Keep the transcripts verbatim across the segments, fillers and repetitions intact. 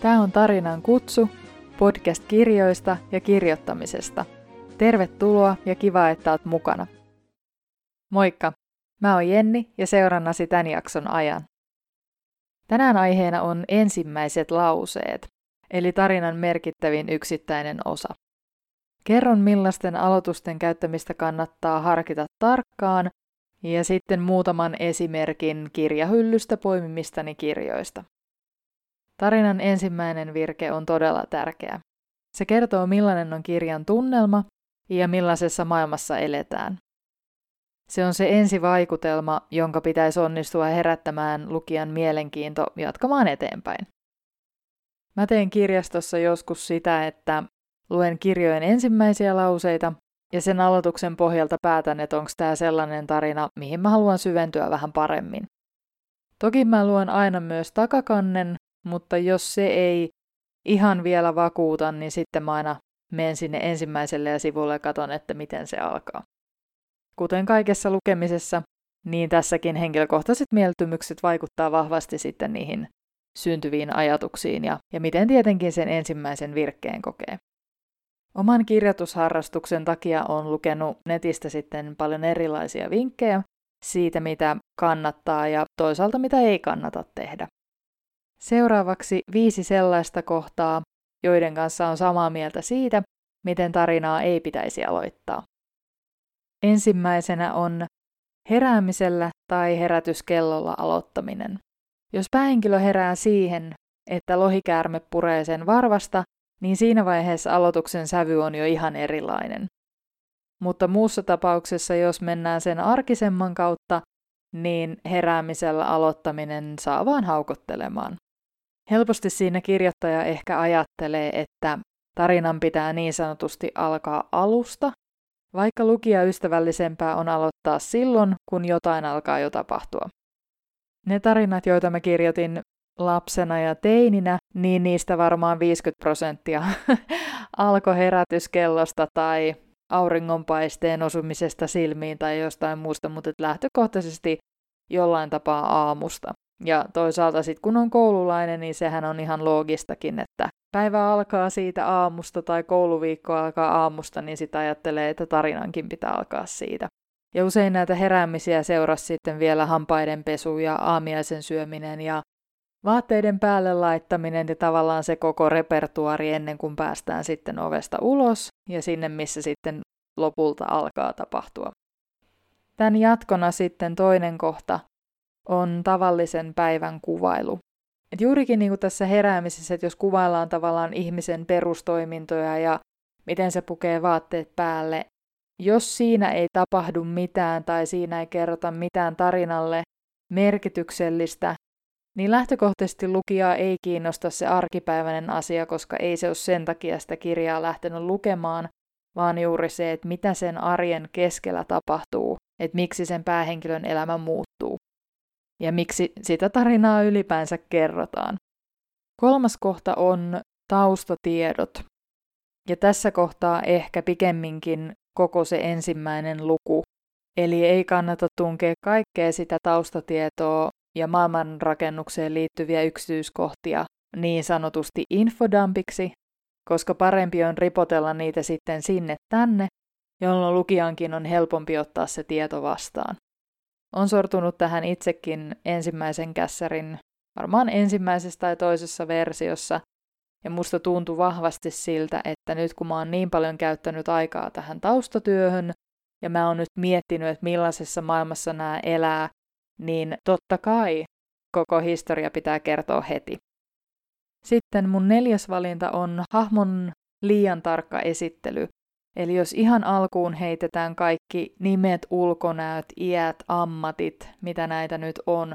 Tämä on Tarinan kutsu, podcast kirjoista ja kirjoittamisesta. Tervetuloa ja kiva, että oot mukana. Moikka, mä oon Jenni ja seurannasi tämän jakson ajan. Tänään aiheena on ensimmäiset lauseet, eli tarinan merkittävin yksittäinen osa. Kerron millaisten aloitusten käyttämistä kannattaa harkita tarkkaan ja sitten muutaman esimerkin kirjahyllystä poimimistani kirjoista. Tarinan ensimmäinen virke on todella tärkeä. Se kertoo, millainen on kirjan tunnelma ja millaisessa maailmassa eletään. Se on se ensivaikutelma, jonka pitäisi onnistua herättämään lukijan mielenkiinto jatkamaan eteenpäin. Mä teen kirjastossa joskus sitä, että luen kirjojen ensimmäisiä lauseita ja sen aloituksen pohjalta päätän, että onko tämä sellainen tarina, mihin mä haluan syventyä vähän paremmin. Toki mä luen aina myös takakannen, mutta jos se ei ihan vielä vakuuta, niin sitten mä aina menen sinne ensimmäiselle ja sivulle ja katson, että miten se alkaa. Kuten kaikessa lukemisessa, niin tässäkin henkilökohtaiset mieltymykset vaikuttaa vahvasti sitten niihin syntyviin ajatuksiin ja, ja miten tietenkin sen ensimmäisen virkkeen kokee. Oman kirjoitusharrastuksen takia olen lukenut netistä sitten paljon erilaisia vinkkejä siitä, mitä kannattaa ja toisaalta mitä ei kannata tehdä. Seuraavaksi viisi sellaista kohtaa, joiden kanssa on samaa mieltä siitä, miten tarinaa ei pitäisi aloittaa. Ensimmäisenä on heräämisellä tai herätyskellolla aloittaminen. Jos päähenkilö herää siihen, että lohikäärme puree sen varvasta, niin siinä vaiheessa aloituksen sävy on jo ihan erilainen. Mutta muussa tapauksessa, jos mennään sen arkisemman kautta, niin heräämisellä aloittaminen saa vaan haukottelemaan. Helposti siinä kirjoittaja ehkä ajattelee, että tarinan pitää niin sanotusti alkaa alusta, vaikka lukijaystävällisempää on aloittaa silloin, kun jotain alkaa jo tapahtua. Ne tarinat, joita mä kirjoitin lapsena ja teininä, niin niistä varmaan viisikymmentä prosenttia alkoi herätyskellosta tai auringonpaisteen osumisesta silmiin tai jostain muusta, mutta lähtökohtaisesti jollain tapaa aamusta. Ja toisaalta sitten kun on koululainen, niin sehän on ihan loogistakin, että päivä alkaa siitä aamusta tai kouluviikko alkaa aamusta, niin sitä ajattelee, että tarinankin pitää alkaa siitä. Ja usein näitä heräämisiä seurasi sitten vielä hampaidenpesu ja aamiaisen syöminen ja vaatteiden päälle laittaminen ja tavallaan se koko repertuaari ennen kuin päästään sitten ovesta ulos ja sinne, missä sitten lopulta alkaa tapahtua. Tämän jatkona sitten toinen kohta on tavallisen päivän kuvailu. Et juurikin niin kuin tässä heräämisessä, että jos kuvaillaan tavallaan ihmisen perustoimintoja ja miten se pukee vaatteet päälle, jos siinä ei tapahdu mitään tai siinä ei kerrota mitään tarinalle merkityksellistä, niin lähtökohtaisesti lukijaa ei kiinnosta se arkipäiväinen asia, koska ei se ole sen takia sitä kirjaa lähtenyt lukemaan, vaan juuri se, että mitä sen arjen keskellä tapahtuu, että miksi sen päähenkilön elämä muuttuu ja miksi sitä tarinaa ylipäänsä kerrotaan. Kolmas kohta on taustatiedot. Ja tässä kohtaa ehkä pikemminkin koko se ensimmäinen luku. Eli ei kannata tunkea kaikkea sitä taustatietoa ja maailmanrakennukseen liittyviä yksityiskohtia niin sanotusti infodumpiksi, koska parempi on ripotella niitä sitten sinne tänne, jolloin lukijankin on helpompi ottaa se tieto vastaan. On sortunut tähän itsekin ensimmäisen kässärin, varmaan ensimmäisessä tai toisessa versiossa, ja musta tuntui vahvasti siltä, että nyt kun mä oon niin paljon käyttänyt aikaa tähän taustatyöhön, ja mä oon nyt miettinyt, että millaisessa maailmassa nämä elää, niin totta kai koko historia pitää kertoa heti. Sitten mun neljäs valinta on hahmon liian tarkka esittely. Eli jos ihan alkuun heitetään kaikki nimet, ulkonäöt, iät, ammatit, mitä näitä nyt on,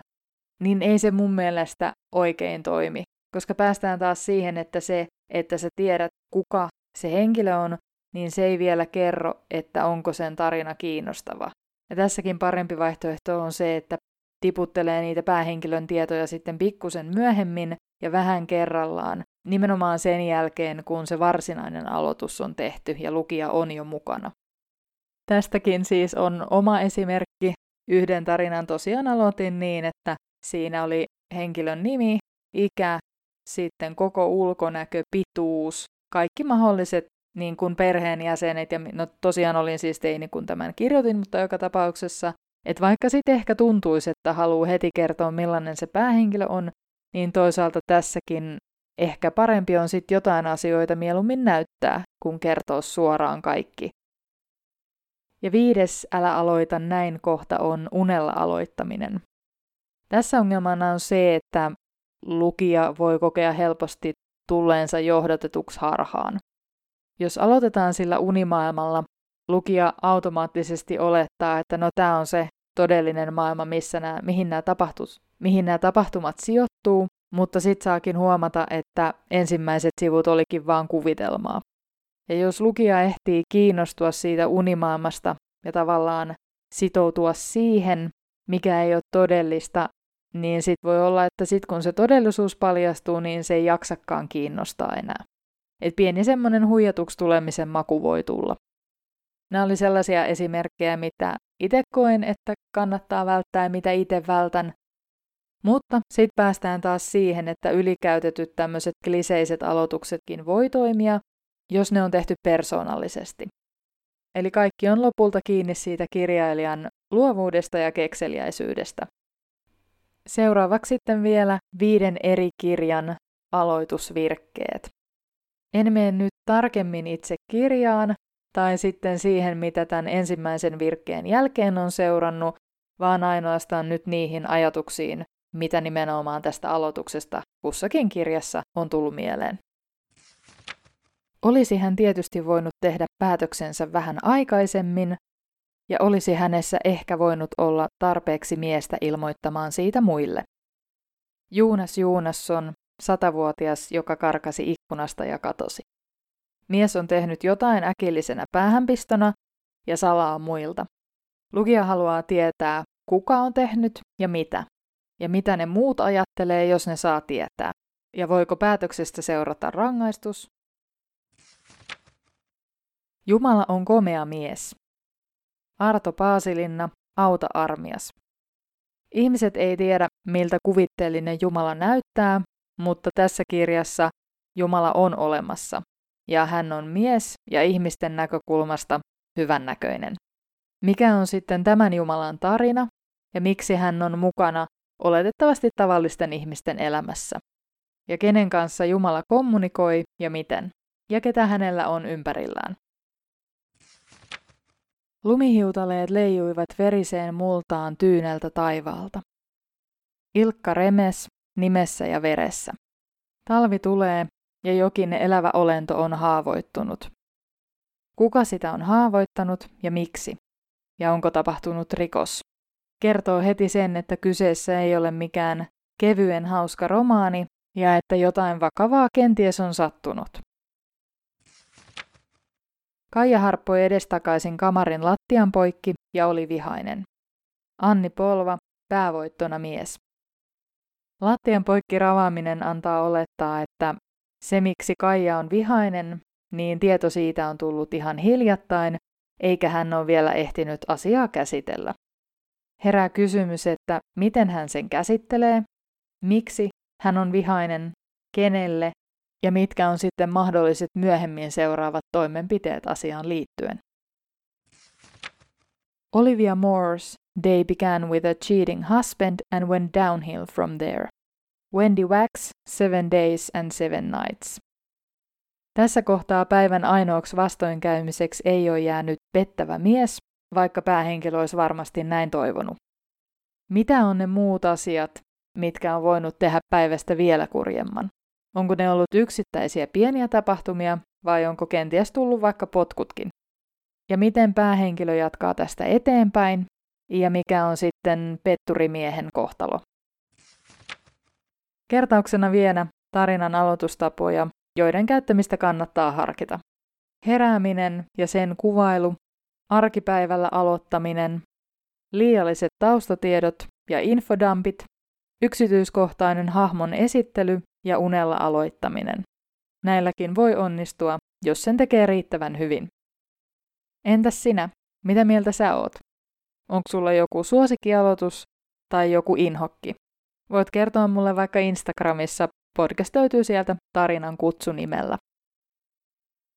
niin ei se mun mielestä oikein toimi. Koska päästään taas siihen, että se, että sä tiedät kuka se henkilö on, niin se ei vielä kerro, että onko sen tarina kiinnostava. Ja tässäkin parempi vaihtoehto on se, että tiputtelee niitä päähenkilön tietoja sitten pikkusen myöhemmin ja vähän kerrallaan, nimenomaan sen jälkeen, kun se varsinainen aloitus on tehty ja lukija on jo mukana. Tästäkin siis on oma esimerkki. Yhden tarinan tosiaan aloitin niin, että siinä oli henkilön nimi, ikä, sitten koko ulkonäkö, pituus, kaikki mahdolliset niin kuin perheenjäsenet. Ja no tosiaan olin siis teini, kun tämän kirjoitin, mutta joka tapauksessa, että vaikka sitten ehkä tuntuisi, että haluaa heti kertoa, millainen se päähenkilö on, niin toisaalta tässäkin ehkä parempi on sitten jotain asioita mieluummin näyttää, kun kertoa suoraan kaikki. Ja viides älä aloita näin kohta on unella aloittaminen. Tässä ongelmana on se, että lukija voi kokea helposti tulleensa johdatetuksi harhaan. Jos aloitetaan sillä unimaailmalla, lukija automaattisesti olettaa, että no tämä on se todellinen maailma, missä nämä, mihin, nämä tapahtus, mihin nämä tapahtumat sijoittuu, mutta sitten saakin huomata, että ensimmäiset sivut olikin vaan kuvitelmaa. Ja jos lukija ehtii kiinnostua siitä unimaailmasta ja tavallaan sitoutua siihen, mikä ei ole todellista, niin sitten voi olla, että sitten kun se todellisuus paljastuu, niin se ei jaksakaan kiinnostaa enää. Et pieni semmoinen huijatuksi tulemisen maku voi tulla. Nämä oli sellaisia esimerkkejä, mitä itse koen, että kannattaa välttää ja mitä itse vältän. Mutta sitten päästään taas siihen, että ylikäytetyt tämmöiset kliseiset aloituksetkin voi toimia, jos ne on tehty persoonallisesti. Eli kaikki on lopulta kiinni siitä kirjailijan luovuudesta ja kekseliäisyydestä. Seuraavaksi sitten vielä viiden eri kirjan aloitusvirkkeet. En mene nyt tarkemmin itse kirjaan tai sitten siihen, mitä tämän ensimmäisen virkkeen jälkeen on seurannut, vaan ainoastaan nyt niihin ajatuksiin, mitä nimenomaan tästä aloituksesta kussakin kirjassa on tullut mieleen. Olisi hän tietysti voinut tehdä päätöksensä vähän aikaisemmin, ja olisi hänessä ehkä voinut olla tarpeeksi miestä ilmoittamaan siitä muille. Jonas Jonasson, satavuotias, joka karkasi ikkunasta ja katosi. Mies on tehnyt jotain äkillisenä päähänpistona ja salaa muilta. Lukija haluaa tietää, kuka on tehnyt ja mitä, ja mitä ne muut ajattelee, jos ne saa tietää, ja voiko päätöksestä seurata rangaistus. Jumala on komea mies. Arto Paasilinna, auta armias. Ihmiset ei tiedä, miltä kuvitteellinen Jumala näyttää, mutta tässä kirjassa Jumala on olemassa, ja hän on mies ja ihmisten näkökulmasta hyvännäköinen. Mikä on sitten tämän Jumalan tarina, ja miksi hän on mukana oletettavasti tavallisten ihmisten elämässä? Ja kenen kanssa Jumala kommunikoi, ja miten? Ja ketä hänellä on ympärillään? Lumihiutaleet leijuivat veriseen multaan tyyneltä taivaalta. Ilkka Remes, nimessä ja veressä. Talvi tulee, ja jokin elävä olento on haavoittunut. Kuka sitä on haavoittanut ja miksi? Ja onko tapahtunut rikos? Kertoo heti sen, että kyseessä ei ole mikään kevyen hauska romaani, ja että jotain vakavaa kenties on sattunut. Kaija harppoi edestakaisin kamarin lattian poikki ja oli vihainen. Anni Polva, päävoittona mies. Lattian poikki ravaaminen antaa olettaa, että se miksi Kaija on vihainen, niin tieto siitä on tullut ihan hiljattain, eikä hän ole vielä ehtinyt asiaa käsitellä. Herää kysymys, että miten hän sen käsittelee, miksi hän on vihainen, kenelle, ja mitkä on sitten mahdolliset myöhemmin seuraavat toimenpiteet asiaan liittyen. Olivia Moore's They Began with a Cheating Husband and Went Downhill from There. Wendy Wax, Seven Days and Seven Nights. Tässä kohtaa päivän ainoaksi vastoinkäymiseksi ei ole jäänyt pettävä mies, vaikka päähenkilö olisi varmasti näin toivonut. Mitä on ne muut asiat, mitkä on voinut tehdä päivästä vielä kurjemman? Onko ne ollut yksittäisiä pieniä tapahtumia, vai onko kenties tullut vaikka potkutkin? Ja miten päähenkilö jatkaa tästä eteenpäin, ja mikä on sitten petturimiehen kohtalo? Kertauksena vielä tarinan aloitustapoja, joiden käyttämistä kannattaa harkita. Herääminen ja sen kuvailu, arkipäivällä aloittaminen, liialliset taustatiedot ja infodumpit, yksityiskohtainen hahmon esittely ja unella aloittaminen. Näilläkin voi onnistua, jos sen tekee riittävän hyvin. Entäs sinä? Mitä mieltä sä oot? Onko sulla joku suosikkialoitus tai joku inhokki? Voit kertoa mulle vaikka Instagramissa Podcast löytyy sieltä Tarinan kutsunimellä.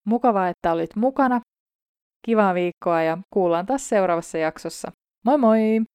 Mukavaa, että olit mukana. Kivaa viikkoa ja kuullaan taas seuraavassa jaksossa. Moi moi!